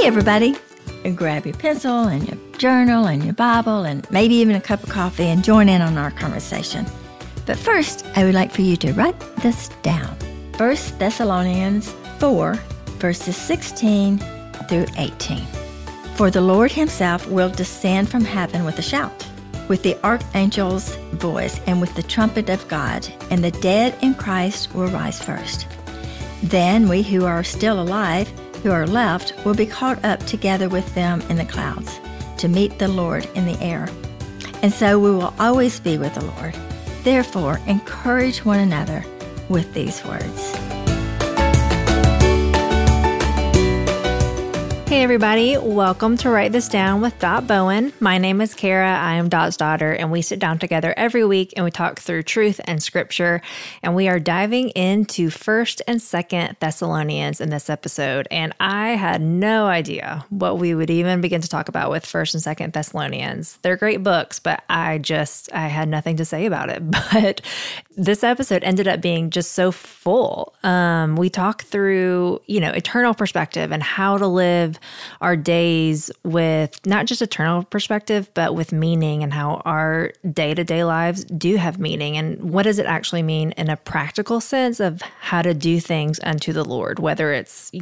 Hey, everybody. And grab your pencil and your journal and your Bible and maybe even a cup of coffee and join in on our conversation. But first, I would like for you to write this down. 1 Thessalonians 4, verses 16 through 18. For the Lord himself will descend from heaven with a shout, with the archangel's voice, and with the trumpet of God, and the dead in Christ will rise first. Then we who are still alive, who are left, will be caught up together with them in the clouds to meet the Lord in the air. And so we will always be with the Lord. Therefore, encourage one another with these words. Hey everybody, welcome to Write This Down with Dot Bowen. My name is Kara, I am Dot's daughter, and we sit down together every week and we talk through truth and scripture, and we are diving into 1st and 2nd Thessalonians in this episode, and I had no idea what we would even begin to talk about with 1st and 2nd Thessalonians. They're great books, but I had nothing to say about it, but this episode ended up being just so full. We talk through, eternal perspective and how to live our days with not just eternal perspective, but with meaning, and how our day-to-day lives do have meaning, and what does it actually mean in a practical sense of how to do things unto the Lord, whether it's,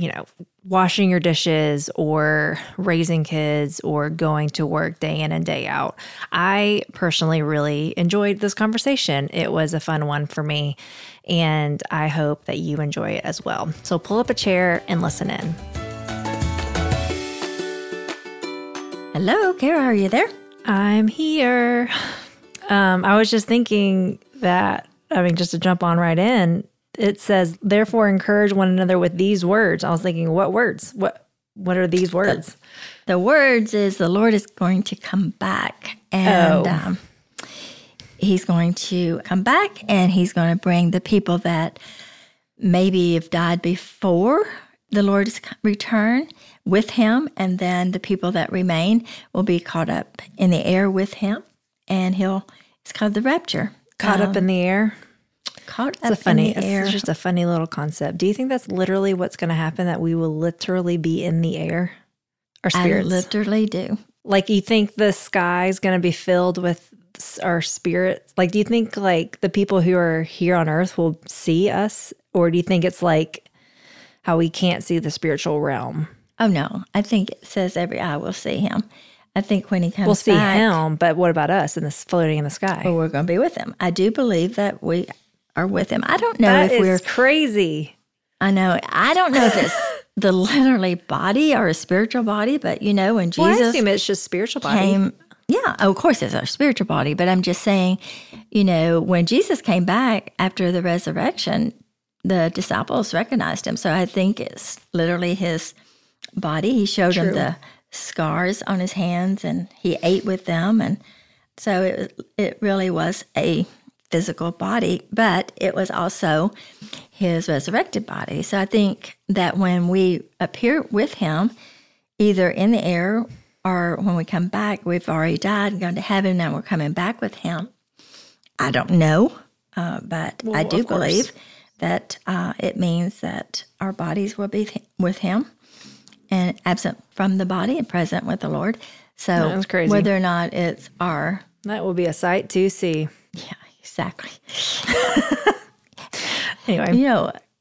washing your dishes or raising kids or going to work day in and day out. I personally really enjoyed this conversation. It was a fun one for me, and I hope that you enjoy it as well. So pull up a chair and listen in. Hello, Kara, are you there? I'm here. I was just thinking that, just to jump on right in, it says, therefore encourage one another with these words. I was thinking, what words? What are these words? The words is the Lord is going to come back, and he's going to come back, and he's going to bring the people that maybe have died before the Lord's return with him, and then the people that remain will be caught up in the air with him, and it's called the rapture. Caught up in the air? Caught up in the air. It's just a funny little concept. Do you think that's literally what's going to happen, that we will literally be in the air? Our spirits? I literally do. Like, you think the sky is going to be filled with our spirits? Like, do you think, the people who are here on earth will see us, or do you think it's like how we can't see the spiritual realm? Oh, no. I think it says every eye will see him. I think when he comes back. We'll see him, but what about us floating in the sky? Well, we're going to be with him. I do believe that we are with him. I don't know if we're... That is crazy. I know. I don't know if it's the literally body or a spiritual body, but when Jesus... Well, I assume it's just spiritual body. Yeah, of course it's our spiritual body, but I'm just saying, when Jesus came back after the resurrection, the disciples recognized him. So I think it's literally his... body. He showed them the scars on his hands, and he ate with them, and so it really was a physical body, but it was also his resurrected body. So I think that when we appear with him, either in the air or when we come back, we've already died and gone to heaven, and we're coming back with him. I don't know, but I do believe that it means that our bodies will be with him, and absent from the body and present with the Lord. So that's crazy. Whether or not it's that will be a sight to see. Yeah, exactly. Anyway.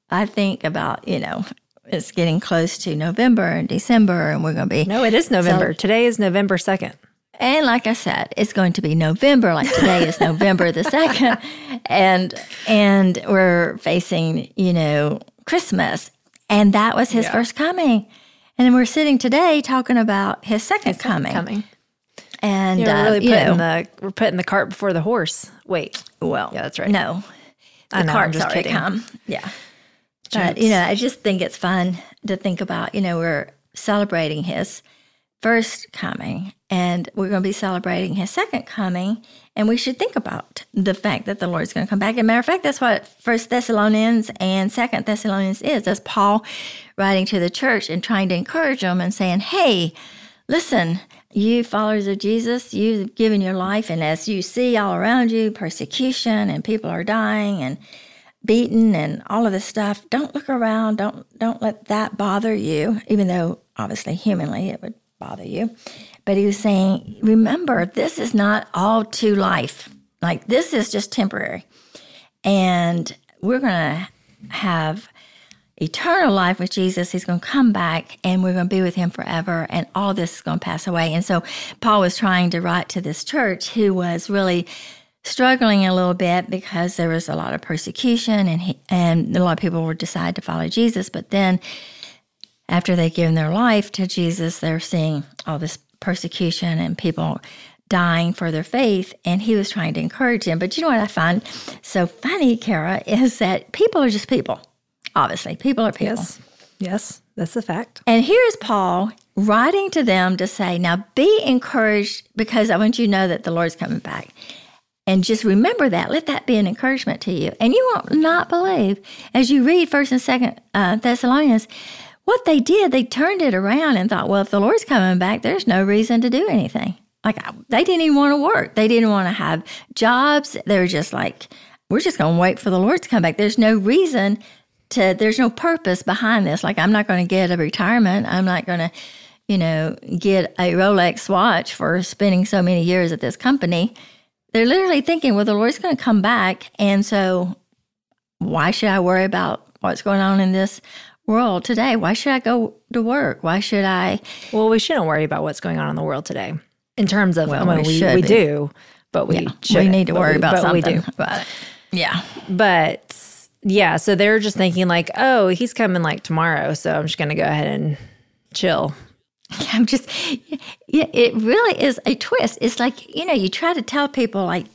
I think about, it's getting close to November and December, and we're going to be... No, it is November. Today is November 2nd. And like I said, it's going to be November, like today is November the 2nd. And we're facing, Christmas. And that was his first coming. And we're sitting today talking about his second coming. And we're putting the cart before the horse. Wait. Well, yeah, that's right. No, the cart's already come. Yeah. But, I just think it's fun to think about, we're celebrating his first coming, and we're going to be celebrating his second coming. And we should think about the fact that the Lord's going to come back. As a matter of fact, that's what 1 Thessalonians and 2 Thessalonians is. That's Paul writing to the church and trying to encourage them and saying, hey, listen, you followers of Jesus, you've given your life, and as you see all around you, persecution and people are dying, and beaten and all of this stuff, don't look around. Don't let that bother you, even though obviously humanly it would bother you. But he was saying, remember, this is not all to life. Like, this is just temporary. And we're going to have eternal life with Jesus. He's going to come back, and we're going to be with him forever, and all this is going to pass away. And so Paul was trying to write to this church who was really struggling a little bit because there was a lot of persecution, and a lot of people would decide to follow Jesus. But then after they've given their life to Jesus, they're seeing all this persecution and people dying for their faith, and he was trying to encourage them. But you know what I find so funny, Kara, is that people are just people. Obviously, people are people. Yes, that's a fact. And here's Paul writing to them to say, now be encouraged, because I want you to know that the Lord's coming back. And just remember that. Let that be an encouragement to you. And you won't not believe, as you read 1st and 2nd Thessalonians, what they did, they turned it around and thought, well, if the Lord's coming back, there's no reason to do anything. Like, they didn't even want to work. They didn't want to have jobs. They were just like, we're just going to wait for the Lord to come back. There's no reason to, there's no purpose behind this. Like, I'm not going to get a retirement. I'm not going to, get a Rolex watch for spending so many years at this company. They're literally thinking, well, the Lord's going to come back. And so why should I worry about what's going on in this world today? Why should I go to work? Why should I? Well, we shouldn't worry about what's going on in the world today. In terms of, well, I mean, we do, but we shouldn't. We need to worry about something. But so they're just thinking like, oh, he's coming like tomorrow, so I'm just going to go ahead and chill. It really is a twist. It's like, you try to tell people, like,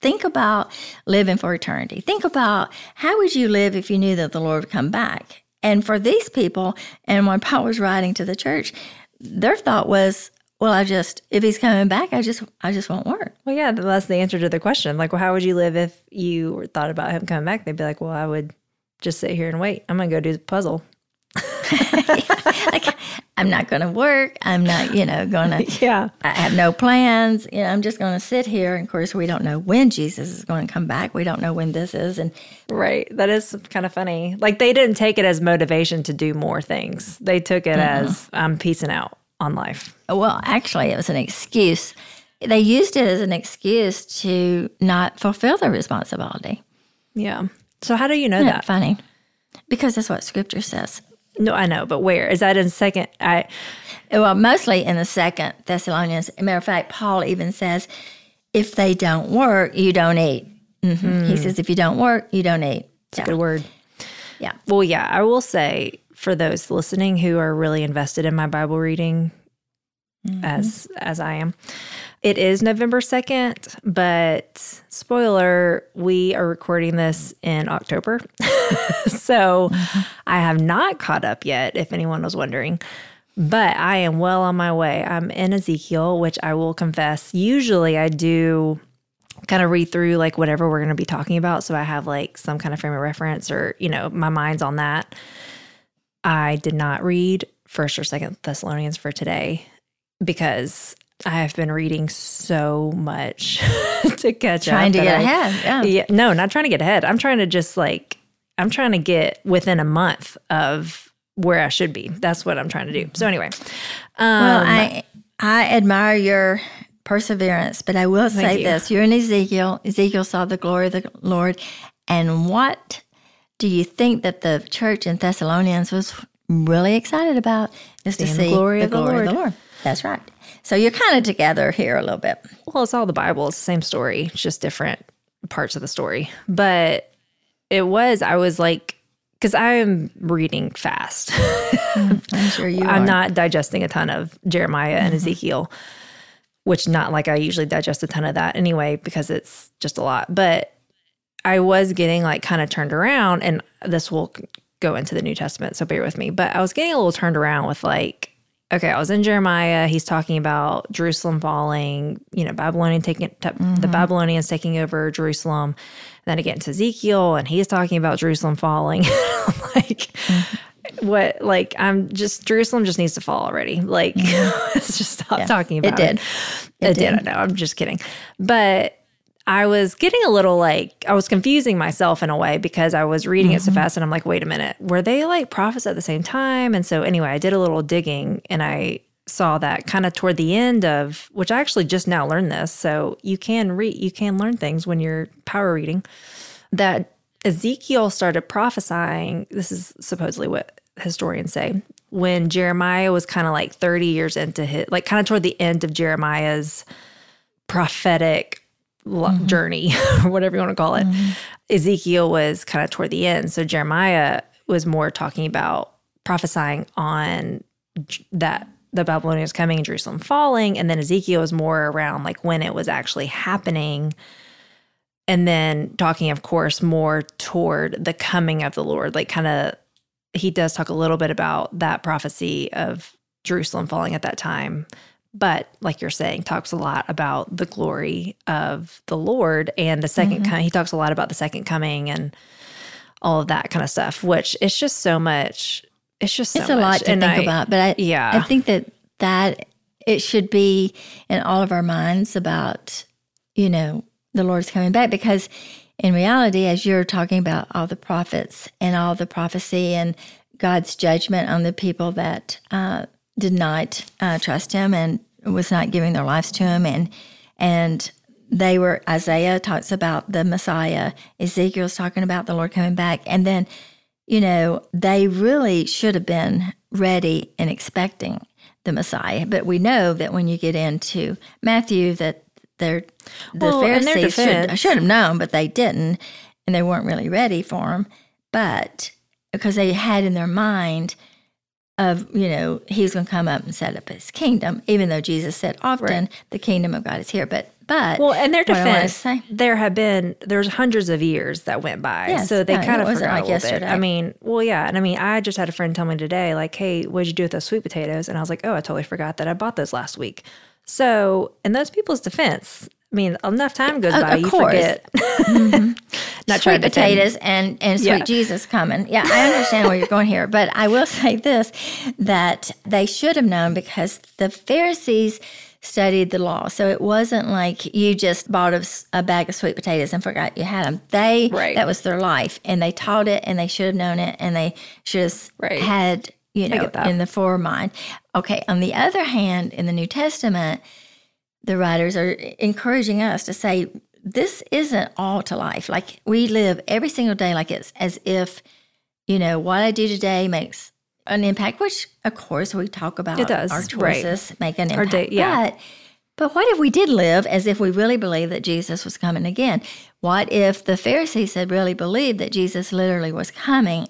think about living for eternity. Think about how would you live if you knew that the Lord would come back? And for these people, and when Paul was writing to the church, their thought was, well, if he's coming back, I just won't work. Well, yeah, that's the answer to the question. Like, well, how would you live if you thought about him coming back? They'd be like, well, I would just sit here and wait. I'm going to go do the puzzle. Like, I'm not going to work. I'm not, going to, I have no plans. I'm just going to sit here. And of course, we don't know when Jesus is going to come back. We don't know when this is. And right. That is kind of funny. Like, they didn't take it as motivation to do more things. They took it as, I'm peacing out on life. Well, actually, it was an excuse. They used it as an excuse to not fulfill their responsibility. Yeah. So how do you know that? Funny. Because that's what Scripture says. No, I know, but where? Is that in second? Well, mostly in the 2nd Thessalonians. As a matter of fact, Paul even says, if they don't work, you don't eat. He says, if you don't work, you don't eat. It's a good word. Yeah. Well, yeah, I will say, for those listening who are really invested in my Bible reading, as I am, it is November 2nd, but spoiler, we are recording this in October. So I have not caught up yet, if anyone was wondering, but I am well on my way. I'm in Ezekiel, which I will confess, usually I do kind of read through like whatever we're going to be talking about. So I have like some kind of frame of reference or, my mind's on that. I did not read 1st or 2nd Thessalonians for today because I have been reading so much to catch up. Trying to get ahead. Yeah. No, not trying to get ahead. I'm trying to just I'm trying to get within a month of where I should be. That's what I'm trying to do. So anyway. Well, I admire your perseverance, but I will say this. You're in Ezekiel. Ezekiel saw the glory of the Lord. And what do you think that the church in Thessalonians was really excited about? Is to see the glory of the Lord. That's right. So you're kind of together here a little bit. Well, it's all the Bible. It's the same story. It's just different parts of the story. But because I am reading fast. I'm sure you are. I'm not digesting a ton of Jeremiah and Ezekiel, which not like I usually digest a ton of that anyway, because it's just a lot. But I was getting kind of turned around, and this will go into the New Testament, so bear with me. But I was getting a little turned around with I was in Jeremiah. He's talking about Jerusalem falling, the Babylonians taking over Jerusalem. And then I get into Ezekiel, and he's talking about Jerusalem falling. Jerusalem just needs to fall already. Let's just stop talking about it. It did. I know. I'm just kidding. But I was getting a little like, I was confusing myself in a way because I was reading it so fast and I'm like, wait a minute, were they like prophets at the same time? And so anyway, I did a little digging and I saw that kind of toward the end of, which I actually just now learned this. So you can learn things when you're power reading, that Ezekiel started prophesying. This is supposedly what historians say, when Jeremiah was kind of like 30 years into his, like kind of toward the end of Jeremiah's prophetic journey, or whatever you want to call it. Ezekiel was kind of toward the end. So Jeremiah was more talking about prophesying on that the Babylonians coming and Jerusalem falling. And then Ezekiel was more around like when it was actually happening. And then talking, of course, more toward the coming of the Lord. Like kind of, he does talk a little bit about that prophecy of Jerusalem falling at that time. But like you're saying, talks a lot about the glory of the Lord and the second coming. He talks a lot about the second coming and all of that kind of stuff, which it's just so much. It's just so much. It's a lot to think about. But I think that it should be in all of our minds about, you know, the Lord's coming back. Because in reality, as you're talking about all the prophets and all the prophecy and God's judgment on the people that did not trust him and was not giving their lives to him. And they were, Isaiah talks about the Messiah. Ezekiel's talking about the Lord coming back. And then, you know, they really should have been ready and expecting the Messiah. But we know that when you get into Matthew that the Pharisees should have known, but they didn't. And they weren't really ready for him. But because they had in their mind of, you know, he's going to come up and set up his kingdom, even though Jesus said often, the kingdom of God is here. But well, in their defense, there's hundreds of years that went by. Yes, so they kind of forgot like a little yesterday. Bit. I mean, well, yeah. And I mean, I just had a friend tell me today, like, hey, what'd you do with those sweet potatoes? And I was like, oh, I totally forgot that I bought those last week. So in those people's defense, I mean, enough time goes by, you forget. Not sweet potatoes and sweet Jesus coming. Yeah, I understand where you're going here. But I will say this, that they should have known because the Pharisees studied the law. So it wasn't like you just bought a bag of sweet potatoes and forgot you had them. That was their life. And they taught it, and they should have known it, and they should have had, you know, in the foremind. Okay, on the other hand, in the New Testament, the writers are encouraging us to say, this isn't all to life. Like, we live every single day like it's as if, you know, what I do today makes an impact, which, of course, we talk about it does, our choices make an impact. But what if we did live as if we really believed that Jesus was coming again? What if the Pharisees had really believed that Jesus literally was coming,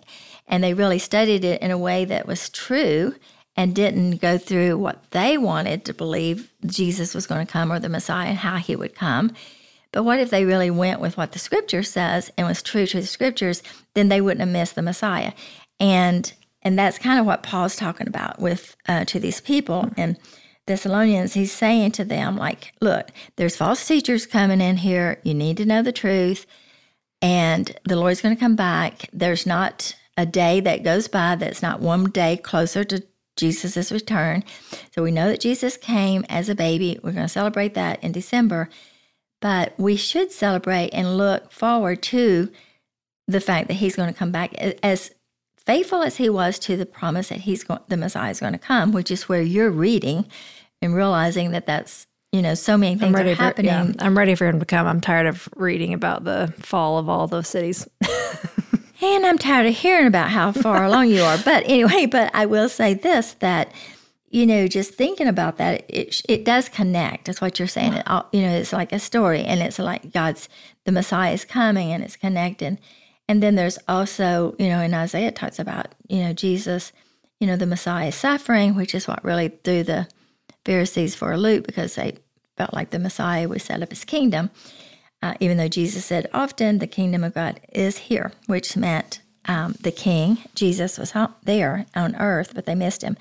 and they really studied it in a way that was true and didn't go through what they wanted to believe Jesus was going to come, or the Messiah, and how he would come? But what if they really went with what the Scripture says and was true to the Scriptures? Then they wouldn't have missed the Messiah. And that's kind of what Paul's talking about with to these people in Thessalonians. He's saying to them, like, look, there's false teachers coming in here. You need to know the truth. And the Lord's going to come back. There's not a day that goes by that's not one day closer to Jesus' return. So we know that Jesus came as a baby. We're going to celebrate that in December. But we should celebrate and look forward to the fact that he's going to come back as faithful as he was to the promise that the Messiah is going to come, which is where you're reading and realizing that that's, you know, so many things are happening. I'm ready for him to come. I'm tired of reading about the fall of all those cities. And I'm tired of hearing about how far along you are. But anyway, but I will say this, that, you know, just thinking about that, it does connect. That's what you're saying. You know, it's like a story, and it's like the Messiah is coming, and it's connecting. And then there's also, you know, in Isaiah it talks about, you know, Jesus, you know, the Messiah is suffering, which is what really threw the Pharisees for a loop, because they felt like the Messiah would set up his kingdom. Even though Jesus said often, the kingdom of God is here, which meant the king, Jesus, was there on earth, but they missed him.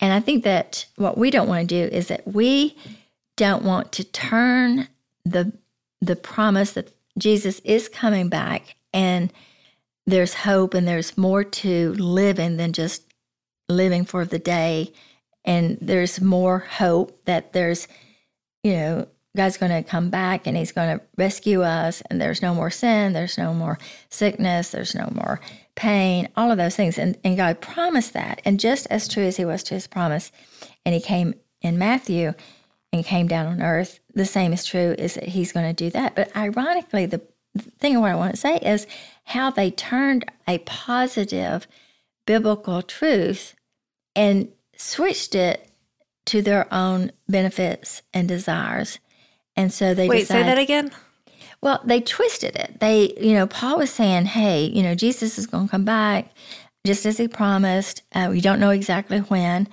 And I think that what we don't want to do is that we don't want to turn the promise that Jesus is coming back and there's hope and there's more to living than just living for the day, and there's more hope that there's, you know, God's going to come back and he's going to rescue us, and there's no more sin, there's no more sickness, there's no more pain, all of those things. And God promised that. And just as true as he was to his promise, and he came in Matthew and came down on earth, the same is true is that he's going to do that. But ironically, the thing what I want to say is how they turned a positive biblical truth and switched it to their own benefits and desires. And so they decided, say that again? Well, they twisted it. They, Paul was saying, hey, Jesus is going to come back just as he promised. We don't know exactly when,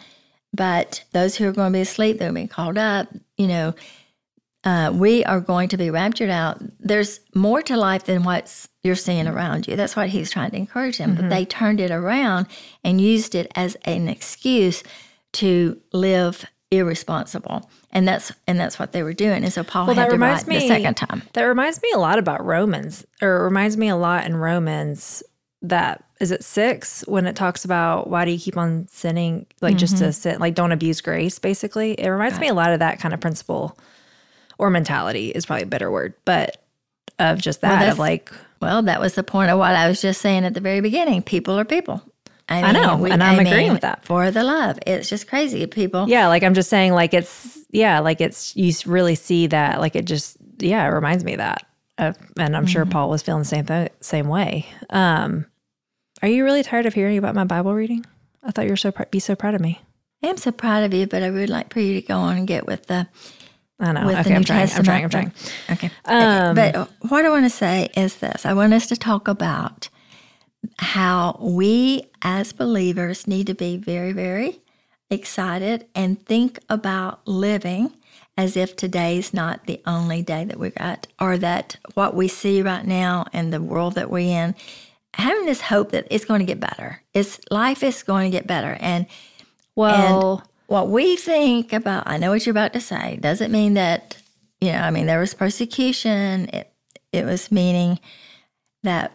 but those who are going to be asleep, they're going to be called up. We are going to be raptured out. There's more to life than what you're seeing around you. That's what he's trying to encourage them. Mm-hmm. But they turned it around and used it as an excuse to live irresponsible. And that's what they were doing. And so Paul had to write the second time. That reminds me a lot about Romans, or it reminds me a lot in Romans that, is it 6, when it talks about why do you keep on sinning, like mm-hmm. just to sin, like don't abuse grace, basically. It reminds me a lot of that kind of principle, or mentality is probably a better word, but of just that, that was the point of what I was just saying at the very beginning. People are people. I mean, I'm agreeing with that. For the love. It's just crazy, people. Yeah, like I'm just saying, like you really see that, like it just, it reminds me of that. And I'm mm-hmm. sure Paul was feeling the same way. Are you really tired of hearing about my Bible reading? I thought you were so proud of me. I am so proud of you, but I would like for you to go on and get with the I know. Okay, I'm trying. Okay. But what I want to say is this. I want us to talk about how we as believers need to be very, very excited and think about living as if today's not the only day that we've got, or that what we see right now and the world that we're in, having this hope that it's going to get better. Life is going to get better. And what we think about, I know what you're about to say, doesn't mean that, there was persecution. It was meaning that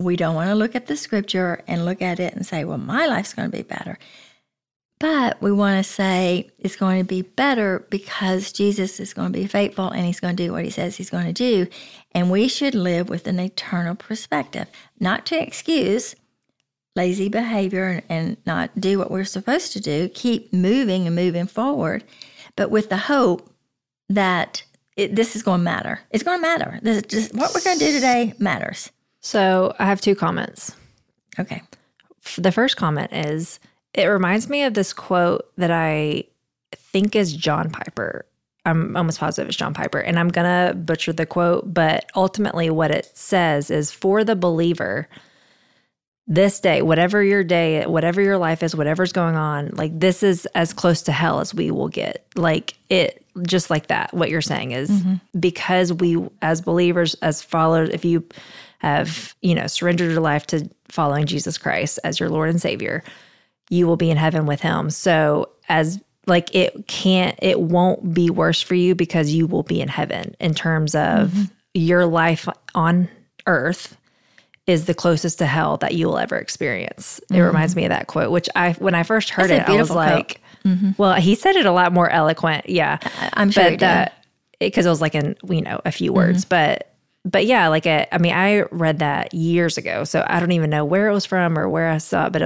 we don't want to look at the scripture and look at it and say, well, my life's going to be better. But we want to say it's going to be better because Jesus is going to be faithful and he's going to do what he says he's going to do. And we should live with an eternal perspective, not to excuse lazy behavior and not do what we're supposed to do, keep moving and moving forward, but with the hope that this is going to matter. It's going to matter. This is just what we're going to do today matters. So I have two comments. Okay. The first comment is, it reminds me of this quote that I think is John Piper. I'm almost positive it's John Piper, and I'm going to butcher the quote, but ultimately what it says is, for the believer, this day, whatever your life is, whatever's going on, like this is as close to hell as we will get. Like it, just like that, what you're saying is mm-hmm. because we as believers, as followers, if you have, surrendered your life to following Jesus Christ as your Lord and Savior, you will be in heaven with him. So as like it won't be worse for you because you will be in heaven in terms of mm-hmm. your life on earth is the closest to hell that you will ever experience. It mm-hmm. reminds me of that quote, which when I first heard it, I was like, mm-hmm. well, he said it a lot more eloquent. Yeah. I'm sure that because it was like in, a few words, mm-hmm. but yeah, like, I read that years ago, so I don't even know where it was from or where I saw it, but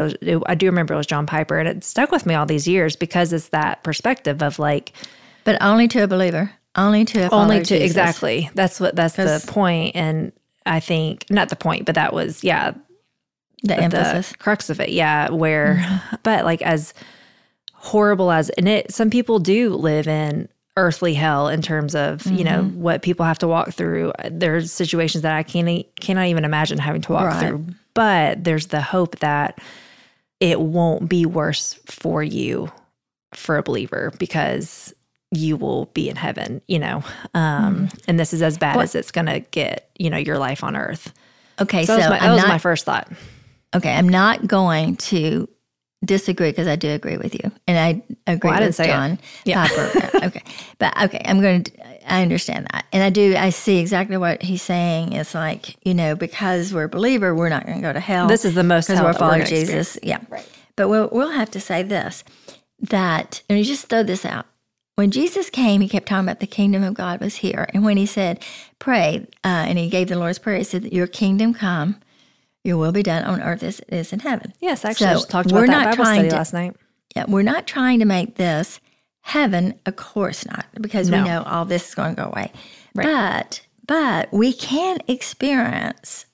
I do remember it was John Piper, and it stuck with me all these years because it's that perspective of like, but only to a believer, only to a follower of Jesus. Exactly. That's the point. And I think, not the point, but that was, the emphasis. The crux of it, where, mm-hmm. but like as horrible as, some people do live in earthly hell in terms of, mm-hmm. What people have to walk through. There's situations that I cannot even imagine having to walk through, but there's the hope that it won't be worse for you, for a believer, because you will be in heaven, and this is as bad as it's going to get, your life on earth. Okay. So that was my first thought. Okay. I'm not going to disagree because I do agree with you. And I agree with John Piper. Okay. But okay, I understand that. And I see exactly what he's saying. It's like, because we're a believer, we're not going to go to hell. This is the most hell we're following Jesus. Yeah. Right. But we'll have to say this, that, and you just throw this out. When Jesus came, he kept talking about the kingdom of God was here. And when he said, pray, and he gave the Lord's Prayer, he said, your kingdom come, your will be done on earth as it is in heaven. Yes, actually, I just talked about that Bible study last night. Yeah, we're not trying to make this heaven, of course not, because we know all this is going to go away. Right. But we can experience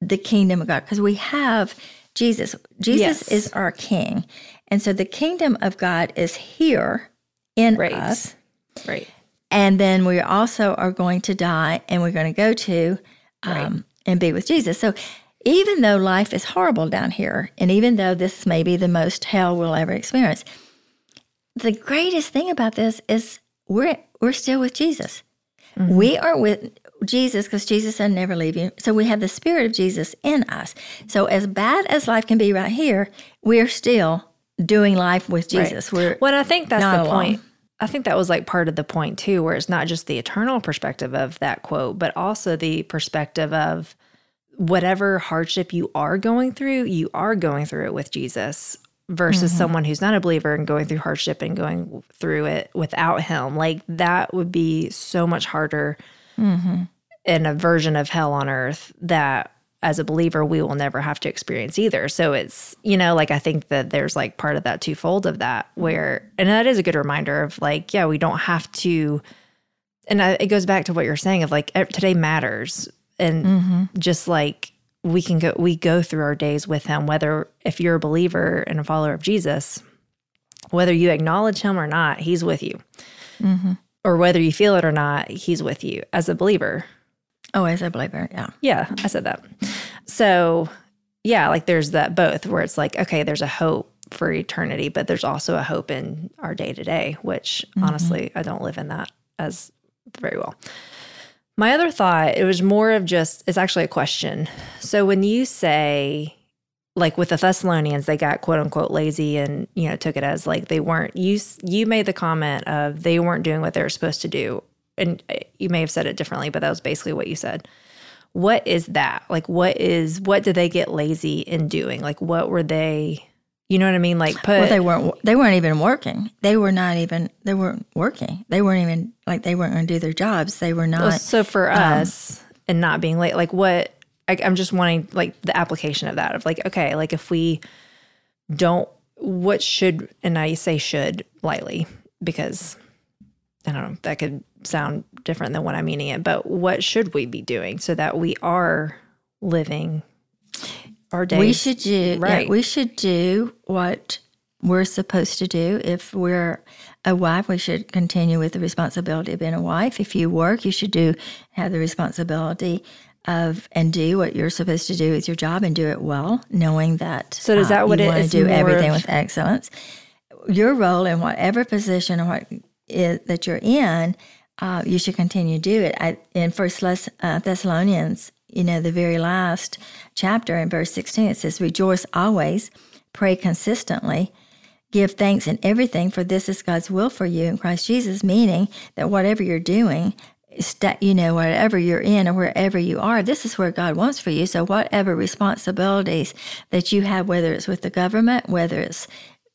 the kingdom of God because we have Jesus. Jesus is our king. And so the kingdom of God is here in us. Right. And then we also are going to die and we're going to go to and be with Jesus. So even though life is horrible down here, and even though this may be the most hell we'll ever experience, the greatest thing about this is we're still with Jesus. Mm-hmm. We are with Jesus because Jesus will never leave you. So we have the Spirit of Jesus in us. So as bad as life can be right here, we're still doing life with Jesus. Right. Well, I think that's the point. I think that was like part of the point too, where it's not just the eternal perspective of that quote, but also the perspective of whatever hardship you are going through it with Jesus versus someone who's not a believer and going through hardship and going through it without him. Like that would be so much harder in a version of hell on earth that as a believer, we will never have to experience either. So it's, I think that there's like part of that twofold of that where, and that is a good reminder of like, yeah, we don't have to, and it goes back to what you're saying of like, today matters. And just like we go through our days with him, whether if you're a believer and a follower of Jesus, whether you acknowledge him or not, he's with you. Mm-hmm. Or whether you feel it or not, he's with you as a believer. Oh, as a believer, yeah. Yeah, I said that. So, yeah, like there's that both where it's like, okay, there's a hope for eternity, but there's also a hope in our day-to-day, which honestly, I don't live in that as very well. My other thought, it was more of just, it's actually a question. So when you say, like with the Thessalonians, they got quote unquote lazy and, took it as like they weren't, you made the comment of they weren't doing what they were supposed to do. And you may have said it differently, but that was basically what you said. What is that? Like, what did they get lazy in doing? Like, what were they, you know what I mean? Like, they weren't even working. They weren't working. They weren't even, like, they weren't going to do their jobs. They were not. Well, so for us and not being late, like what, I'm just wanting like the application of that of like, okay, like if we don't, what should, and I say should lightly because I don't know, that could sound different than what I'm meaning it, but what should we be doing so that we are living our days? We should do right. Yeah, we should do what we're supposed to do. If we're a wife, we should continue with the responsibility of being a wife. If you work, you should have the responsibility of and do what you're supposed to do with your job and do it well, knowing that. So is that what you want to do everything with excellence? Your role in whatever position or that you're in, you should continue to do it. In First Thessalonians, the very last chapter in verse 16, it says, rejoice always, pray consistently, give thanks in everything, for this is God's will for you in Christ Jesus, meaning that whatever you're doing, whatever you're in or wherever you are, this is where God wants for you. So whatever responsibilities that you have, whether it's with the government, whether it's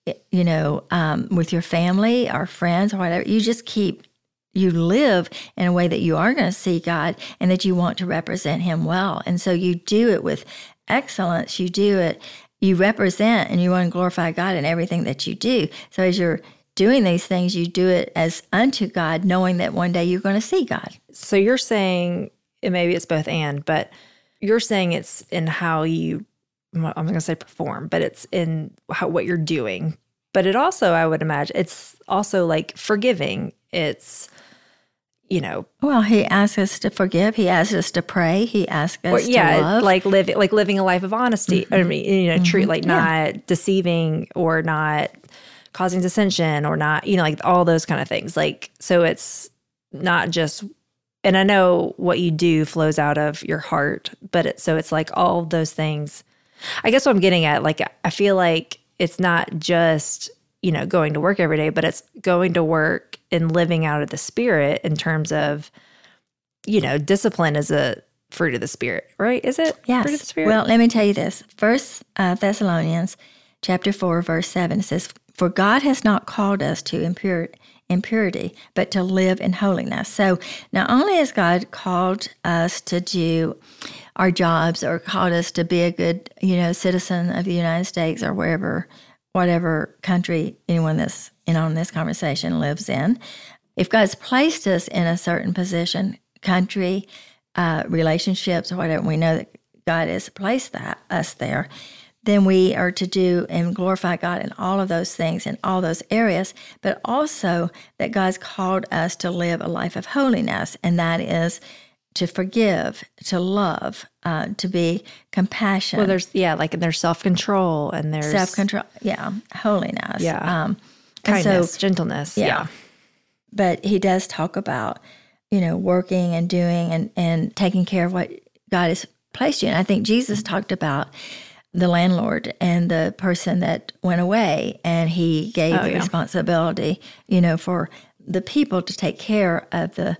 with your family or friends or whatever, you live in a way that you are going to see God and that you want to represent him well. And so you do it with excellence. You represent and you want to glorify God in everything that you do. So as you're doing these things, you do it as unto God, knowing that one day you're going to see God. So you're saying, and maybe it's both and, but you're saying it's in how you I'm not going to say perform, but it's in what you're doing. But it also, I would imagine, it's also like forgiving. It's, Well, he asks us to forgive. He asks us to pray. He asks us to love. Like living a life of honesty. Mm-hmm. I mean, treat like not deceiving or not causing dissension or not, like all those kind of things. Like, so it's not just... And I know what you do flows out of your heart, but it's like all those things... I guess what I'm getting at, like, I feel like it's not just, going to work every day, but it's going to work and living out of the Spirit in terms of, discipline is a fruit of the Spirit, right? Is it? Yes. Fruit of the Spirit? Well, let me tell you this. First Thessalonians chapter 4, verse 7 says, for God has not called us to impure in purity, but to live in holiness. So not only has God called us to do our jobs or called us to be a good, citizen of the United States or wherever, whatever country anyone that's in on this conversation lives in, if God's placed us in a certain position, country, relationships, or whatever, we know that God has placed us there, then we are to do and glorify God in all of those things, in all those areas, but also that God's called us to live a life of holiness, and that is to forgive, to love, to be compassionate. Well, there's self-control and there's... Self-control, yeah, holiness. Yeah, kindness, gentleness, yeah. But he does talk about, working and doing and taking care of what God has placed you in. I think Jesus talked about the landlord and the person that went away, and he gave the responsibility, for the people to take care of the Is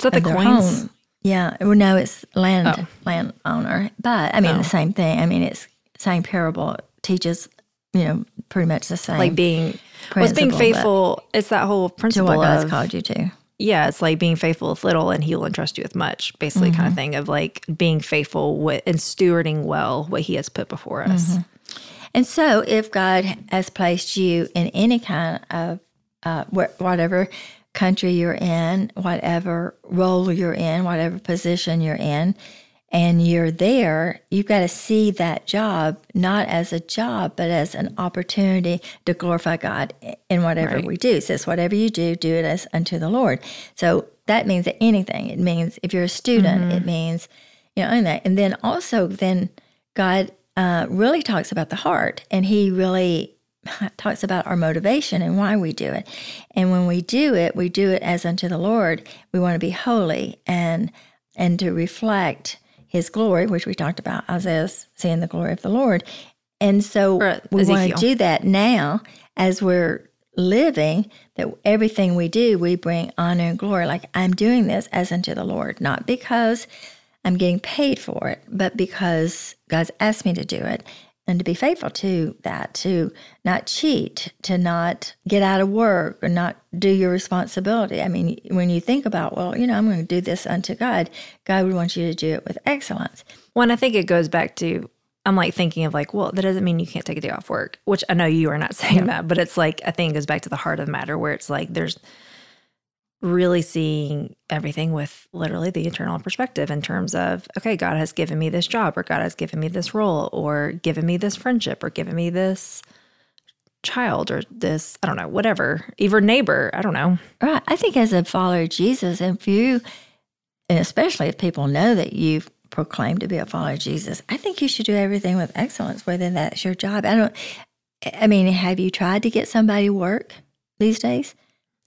that the coins? Home. Yeah. Well, no, it's landowner. But, the same thing. It's same parable. Teaches, pretty much the same. Like being... Well, it's being faithful. It's that whole principle to what God's called you to. Yeah, it's like being faithful with little, and He will entrust you with much. Basically, kind of thing of like being faithful with and stewarding well what He has put before us. Mm-hmm. And so, if God has placed you in any kind of whatever country you're in, whatever role you're in, whatever position you're in, and you're there, you've got to see that job not as a job, but as an opportunity to glorify God in whatever we do. It says, whatever you do, do it as unto the Lord. So that means anything. It means if you're a student, it means, and then also then God really talks about the heart, and He really talks about our motivation and why we do it. And when we do it as unto the Lord. We want to be holy and to reflect His glory, which we talked about, Isaiah seeing the glory of the Lord. And so we want to do that now as we're living, that everything we do, we bring honor and glory. Like, I'm doing this as unto the Lord, not because I'm getting paid for it, but because God's asked me to do it and to be faithful to that, to not cheat, to not get out of work or not do your responsibility. When you think about, I'm going to do this unto God, God would want you to do it with excellence. Well, and I think it goes back to, I'm like thinking of like, well, that doesn't mean you can't take a day off work, which I know you are not saying that, but it's like, I think it goes back to the heart of the matter where it's like there's really seeing everything with literally the eternal perspective in terms of, okay, God has given me this job, or God has given me this role, or given me this friendship, or given me this child, or this, I don't know, whatever, even neighbor, I don't know. Right. I think as a follower of Jesus, and especially if people know that you've proclaimed to be a follower of Jesus, I think you should do everything with excellence, whether that's your job. Have you tried to get somebody work these days?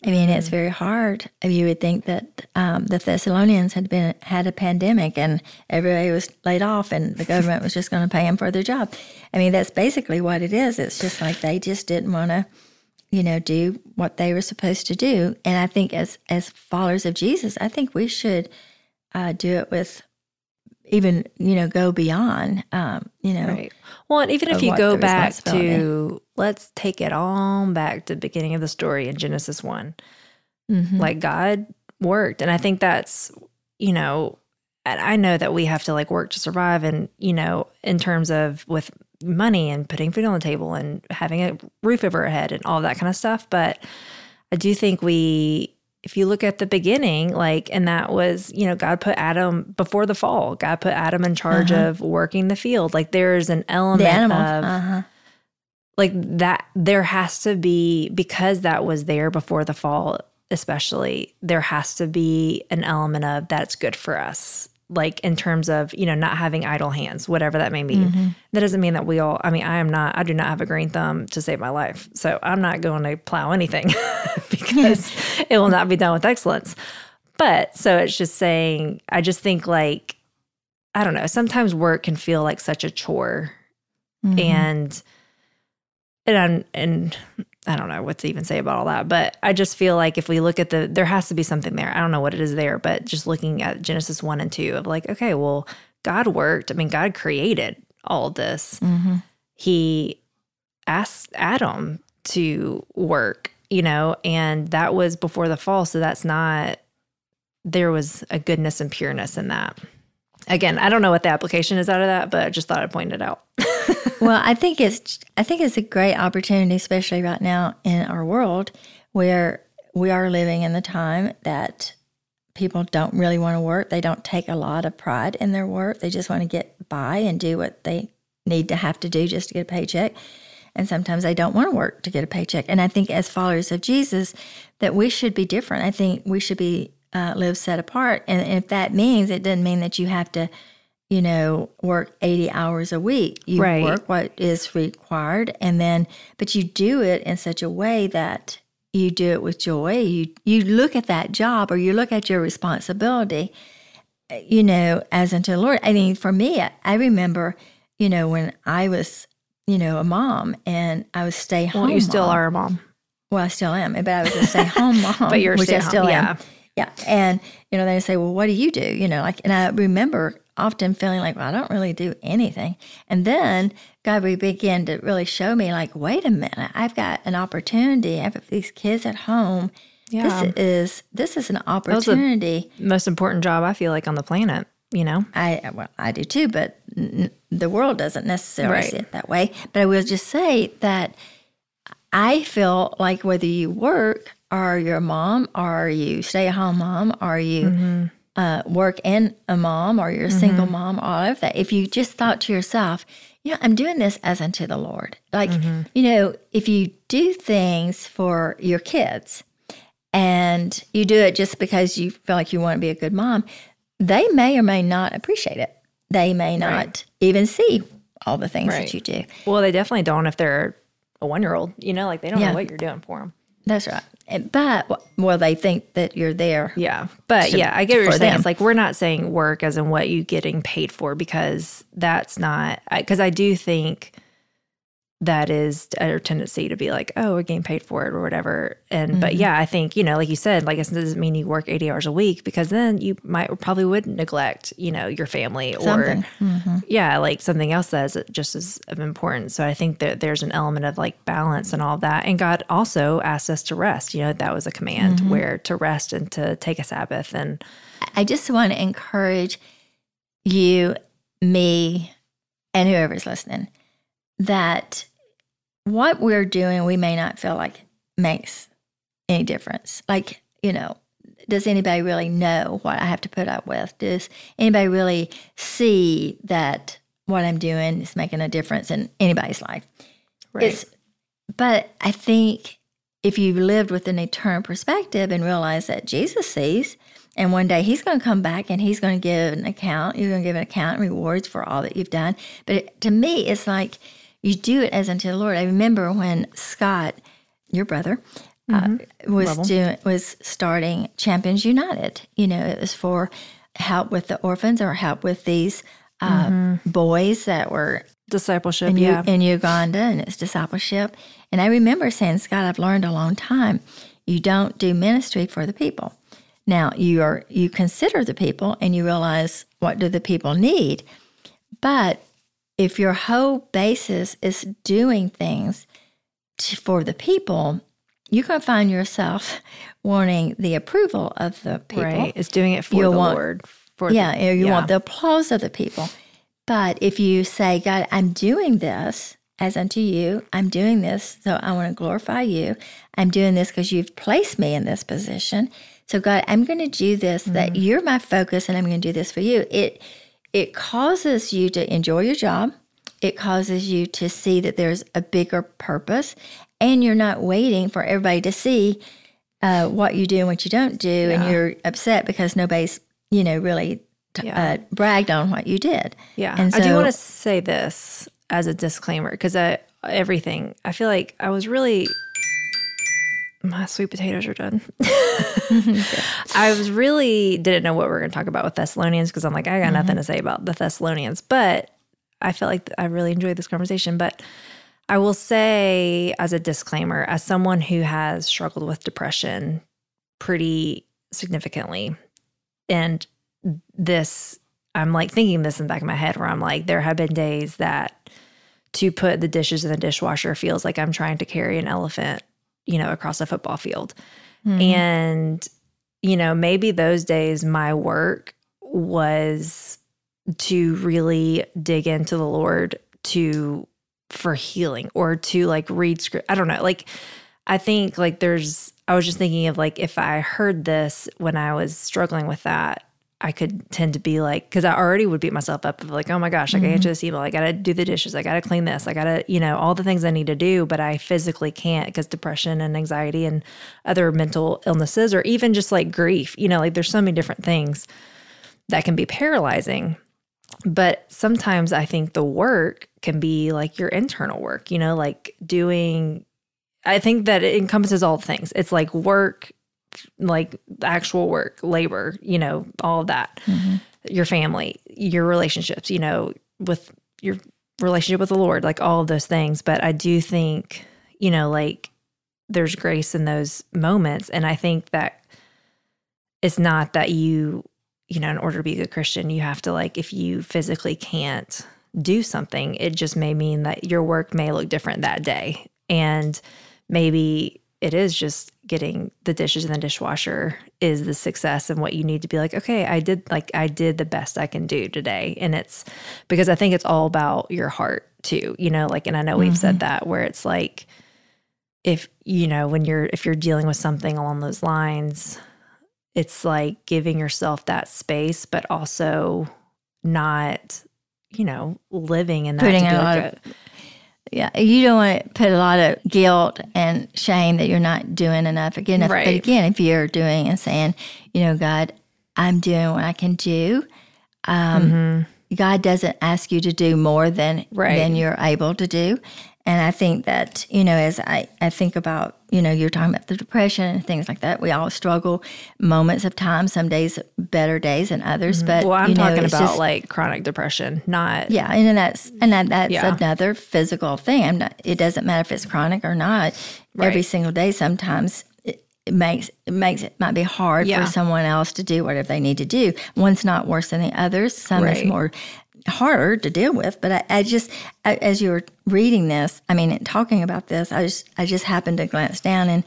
It's very hard. You would think that the Thessalonians had a pandemic and everybody was laid off and the government was just going to pay them for their job. That's basically what it is. It's just like they just didn't want to, do what they were supposed to do. And I think as followers of Jesus, I think we should do it with even, go beyond, Right. Well, and even if you go back to, let's take it all back to the beginning of the story in Genesis 1. Mm-hmm. Like, God worked. And I think that's, I know that we have to like work to survive and, in terms of with money and putting food on the table and having a roof over our head and all that kind of stuff. But I do think if you look at the beginning, and that was, God put Adam before the fall. God put Adam in charge of working the field. Like, there's an element of that. There has to be, because that was there before the fall, especially, there has to be an element of that's good for us. Like, in terms of, not having idle hands, whatever that may mean. Mm-hmm. That doesn't mean that we all, I do not have a green thumb to save my life. So I'm not going to plow anything because it will not be done with excellence. But so it's just saying, I just think like, I don't know, sometimes work can feel like such a chore. Mm-hmm. And I don't know what to even say about all that, but I just feel like if we look at there has to be something there. I don't know what it is there, but just looking at Genesis 1 and 2 of like, okay, well, God worked. God created all this. Mm-hmm. He asked Adam to work you know, and that was before the fall. So that's not, there was a goodness and pureness in that. Again, I don't know what the application is out of that, but I just thought I'd point it out. Well, I think it's a great opportunity, especially right now in our world where we are living in the time that people don't really want to work. They don't take a lot of pride in their work. They just want to get by and do what they need to have to do just to get a paycheck. And sometimes they don't want to work to get a paycheck. And I think as followers of Jesus that we should be different. I think we should be live set apart. And if that means, it doesn't mean that you have to, you know, work 80 hours a week. You right. work what is required, and then, but you do it in such a way that you do it with joy. You look at that job, or you look at your responsibility, you know, as unto the Lord. I mean, for me, I remember, you know, when I was, you know, a mom, and I was stay-home. Well, you still mom. Are a mom. Well, I still am, but I was a stay-home mom. But you're which stay-home. I still yeah. am. Yeah. And, you know, they say, well, what do you do? You know, like, and I remember often feeling like, well, I don't really do anything. And then God would begin to really show me, like, wait a minute, I've got an opportunity. I have these kids at home. Yeah. This is an opportunity. That was the most important job I feel like on the planet, you know? I do too, but the world doesn't necessarily right. see it that way. But I will just say that I feel like whether you work, are you a mom? Are you stay-at-home mom? Are you mm-hmm. Work and a mom? Or you're a mm-hmm. single mom? All of that. If you just thought to yourself, you know, I'm doing this as unto the Lord. Like, mm-hmm. you know, if you do things for your kids and you do it just because you feel like you want to be a good mom, they may or may not appreciate it. They may not right. even see all the things right. that you do. Well, they definitely don't if they're a one-year-old. You know, like they don't yeah. know what you're doing for them. That's right. But, well, they think that you're there. Yeah. But, yeah, I get what you're saying. Them. It's like we're not saying work as in what you're getting paid for, because that's not – because I do think that is a tendency to be like, oh, we're getting paid for it or whatever. And mm-hmm. But, yeah, I think, you know, like you said, like it doesn't mean you work 80 hours a week, because then you probably would neglect, you know, your family something. Or, mm-hmm. yeah, like something else that is just as of importance. So I think that there's an element of like balance and all that. And God also asked us to rest. You know, that was a command mm-hmm. where to rest and to take a Sabbath. And I just want to encourage you, me, and whoever's listening, that what we're doing, we may not feel like makes any difference. Like, you know, does anybody really know what I have to put up with? Does anybody really see that what I'm doing is making a difference in anybody's life? Right. But I think if you've lived with an eternal perspective and realize that Jesus sees, and one day he's going to come back and he's going to give an account. You're going to give an account and rewards for all that you've done. But to me, it's like, you do it as unto the Lord. I remember when Scott, your brother, mm-hmm. was starting Champions United. You know, it was for help with the orphans or help with these mm-hmm. boys that were discipleship in Uganda, and it's discipleship. And I remember saying, Scott, I've learned a long time, you don't do ministry for the people. Now you consider the people and you realize what do the people need, but if your whole basis is doing things for the people, you're going to find yourself wanting the approval of the people. Right, it's doing it for the Lord. You want the applause of the people. But if you say, God, I'm doing this as unto you, I'm doing this, so I want to glorify you. I'm doing this because you've placed me in this position. So God, I'm going to do this, mm-hmm. that you're my focus, and I'm going to do this for you. It causes you to enjoy your job. It causes you to see that there's a bigger purpose, and you're not waiting for everybody to see what you do and what you don't do, yeah. and you're upset because nobody's, you know, really bragged on what you did. Yeah, and so, I do want to say this as a disclaimer, because I feel like I was really... My sweet potatoes are done. I was really didn't know what we were going to talk about with Thessalonians, because I'm like, I got mm-hmm. nothing to say about the Thessalonians. But I felt like I really enjoyed this conversation. But I will say, as a disclaimer, as someone who has struggled with depression pretty significantly, and this, I'm like thinking this in the back of my head where I'm like, there have been days that to put the dishes in the dishwasher feels like I'm trying to carry an elephant you know, across a football field. Mm-hmm. And, you know, maybe those days my work was to really dig into the Lord for healing or to like read script. I don't know. Like, I think like I was just thinking of like, if I heard this when I was struggling with that, I could tend to be like, because I already would beat myself up of like, oh my gosh, I got to answer this email. I got to do the dishes. I got to clean this. I got to, you know, all the things I need to do, but I physically can't because depression and anxiety and other mental illnesses, or even just like grief, you know, like there's so many different things that can be paralyzing. But sometimes I think the work can be like your internal work, you know, like I think that it encompasses all things. It's like work, like actual work, labor, you know, all of that, your family, your relationships, you know, with your relationship with the Lord, like all of those things. But I do think, you know, like there's grace in those moments. And I think that it's not that you know, in order to be a good Christian, you have to like, if you physically can't do something, it just may mean that your work may look different that day. And maybe it is just getting the dishes in the dishwasher is the success and what you need to be like, okay, I did the best I can do today. And it's because I think it's all about your heart too, you know, like, and I know we've said that where it's like, if, you know, when if you're dealing with something along those lines, it's like giving yourself that space, but also not, you know, living in that. Yeah, you don't want to put a lot of guilt and shame that you're not doing enough or good enough. Right. But again, if you're doing and saying, you know, God, I'm doing what I can do. God doesn't ask you to do more than you're able to do. And I think that, you know, as I think about, you know, you're talking about the depression and things like that. We all struggle moments of time, some days better days than others. But well, I'm talking about just, like chronic depression, not. Yeah, and that's another physical thing. It doesn't matter if it's chronic or not. Right. Every single day sometimes it might be hard for someone else to do whatever they need to do. One's not worse than the others. Some is more harder to deal with, but I as you were reading this, I mean, and talking about this, I just happened to glance down, and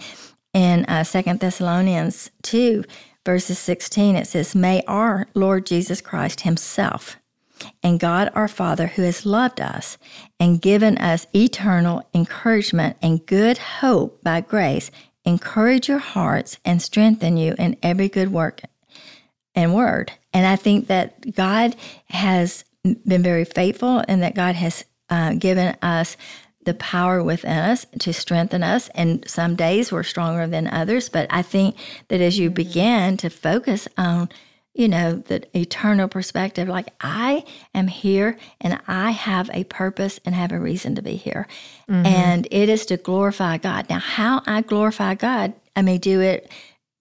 in 2 Thessalonians 2:16, it says, "May our Lord Jesus Christ Himself, and God our Father, who has loved us and given us eternal encouragement and good hope by grace, encourage your hearts and strengthen you in every good work and word." And I think that God has been very faithful, and that God has given us the power within us to strengthen us. And some days we're stronger than others. But I think that as you begin to focus on, you know, the eternal perspective, like I am here and I have a purpose and have a reason to be here. And it is to glorify God. Now, how I glorify God, I may do it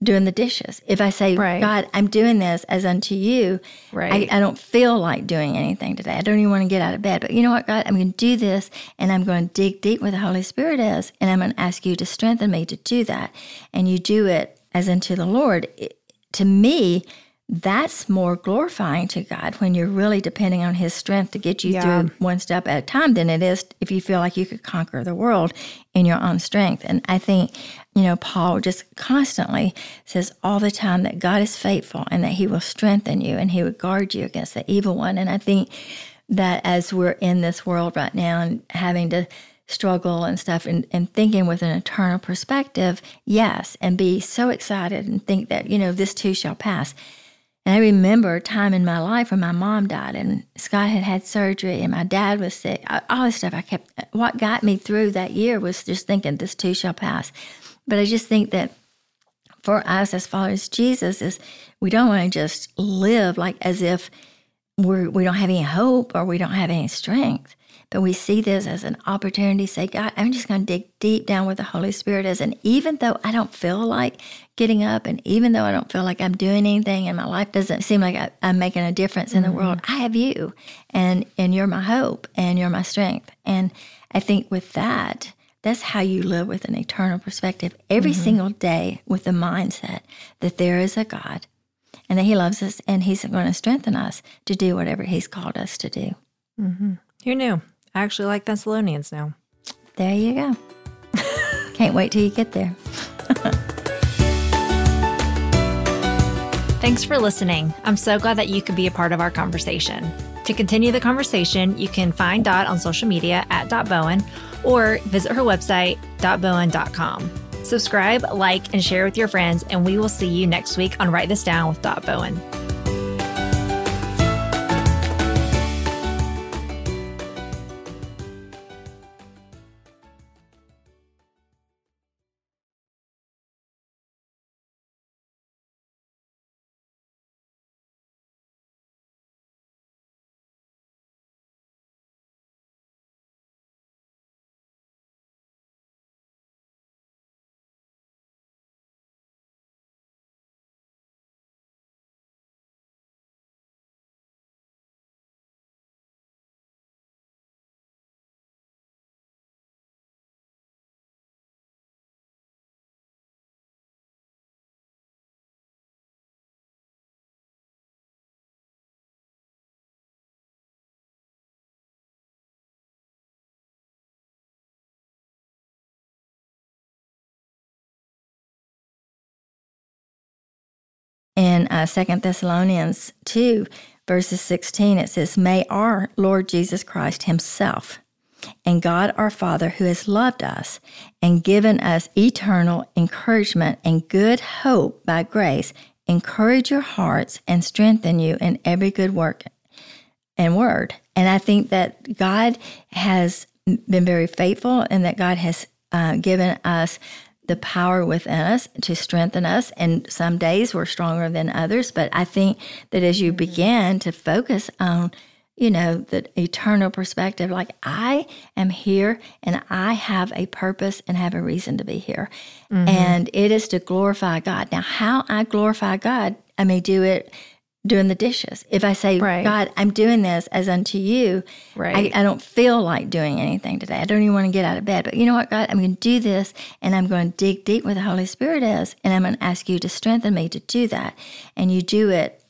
doing the dishes. If I say, God, I'm doing this as unto you, I don't feel like doing anything today. I don't even want to get out of bed. But you know what, God, I'm going to do this, and I'm going to dig deep where the Holy Spirit is, and I'm going to ask you to strengthen me to do that. And you do it as unto the Lord. To me, that's more glorifying to God when you're really depending on His strength to get you through one step at a time than it is if you feel like you could conquer the world in your own strength. And I think, you know, Paul just constantly says all the time that God is faithful and that He will strengthen you and He will guard you against the evil one. And I think that as we're in this world right now and having to struggle and stuff and thinking with an eternal perspective, and be so excited and think that, you know, this too shall pass. And I remember a time in my life when my mom died and Scott had surgery and my dad was sick, all this stuff. What got me through that year was just thinking this too shall pass. But I just think that for us as followers of Jesus is we don't want to just live like as if we don't have any hope or we don't have any strength. But we see this as an opportunity to say, God, I'm just going to dig deep down where the Holy Spirit is. And even though I don't feel like getting up, and even though I don't feel like I'm doing anything and my life doesn't seem like I'm making a difference in the world, I have you, and you're my hope, and you're my strength. And I think with that, that's how you live with an eternal perspective every single day with the mindset that there is a God and that He loves us and He's going to strengthen us to do whatever He's called us to do. Who knew? I actually like Thessalonians now. There you go. Can't wait till you get there. Thanks for listening. I'm so glad that you could be a part of our conversation. To continue the conversation, you can find Dot on social media at Dot Bowen or visit her website, dotbowen.com. Subscribe, like, and share with your friends, and we will see you next week on Write This Down with Dot Bowen. In 2 Thessalonians 2, verses 16, it says, "May our Lord Jesus Christ himself and God our Father, who has loved us and given us eternal encouragement and good hope by grace, encourage your hearts and strengthen you in every good work and word." And I think that God has been very faithful and that God has given us the power within us to strengthen us. And some days we're stronger than others. But I think that as you begin to focus on, you know, the eternal perspective, like I am here and I have a purpose and have a reason to be here. Mm-hmm. And it is to glorify God. Now, how I glorify God, I may do it doing the dishes. If I say, right, God, I'm doing this as unto you, right, I don't feel like doing anything today. I don't even want to get out of bed. But you know what, God, I'm going to do this, and I'm going to dig deep where the Holy Spirit is, and I'm going to ask you to strengthen me to do that. And you do it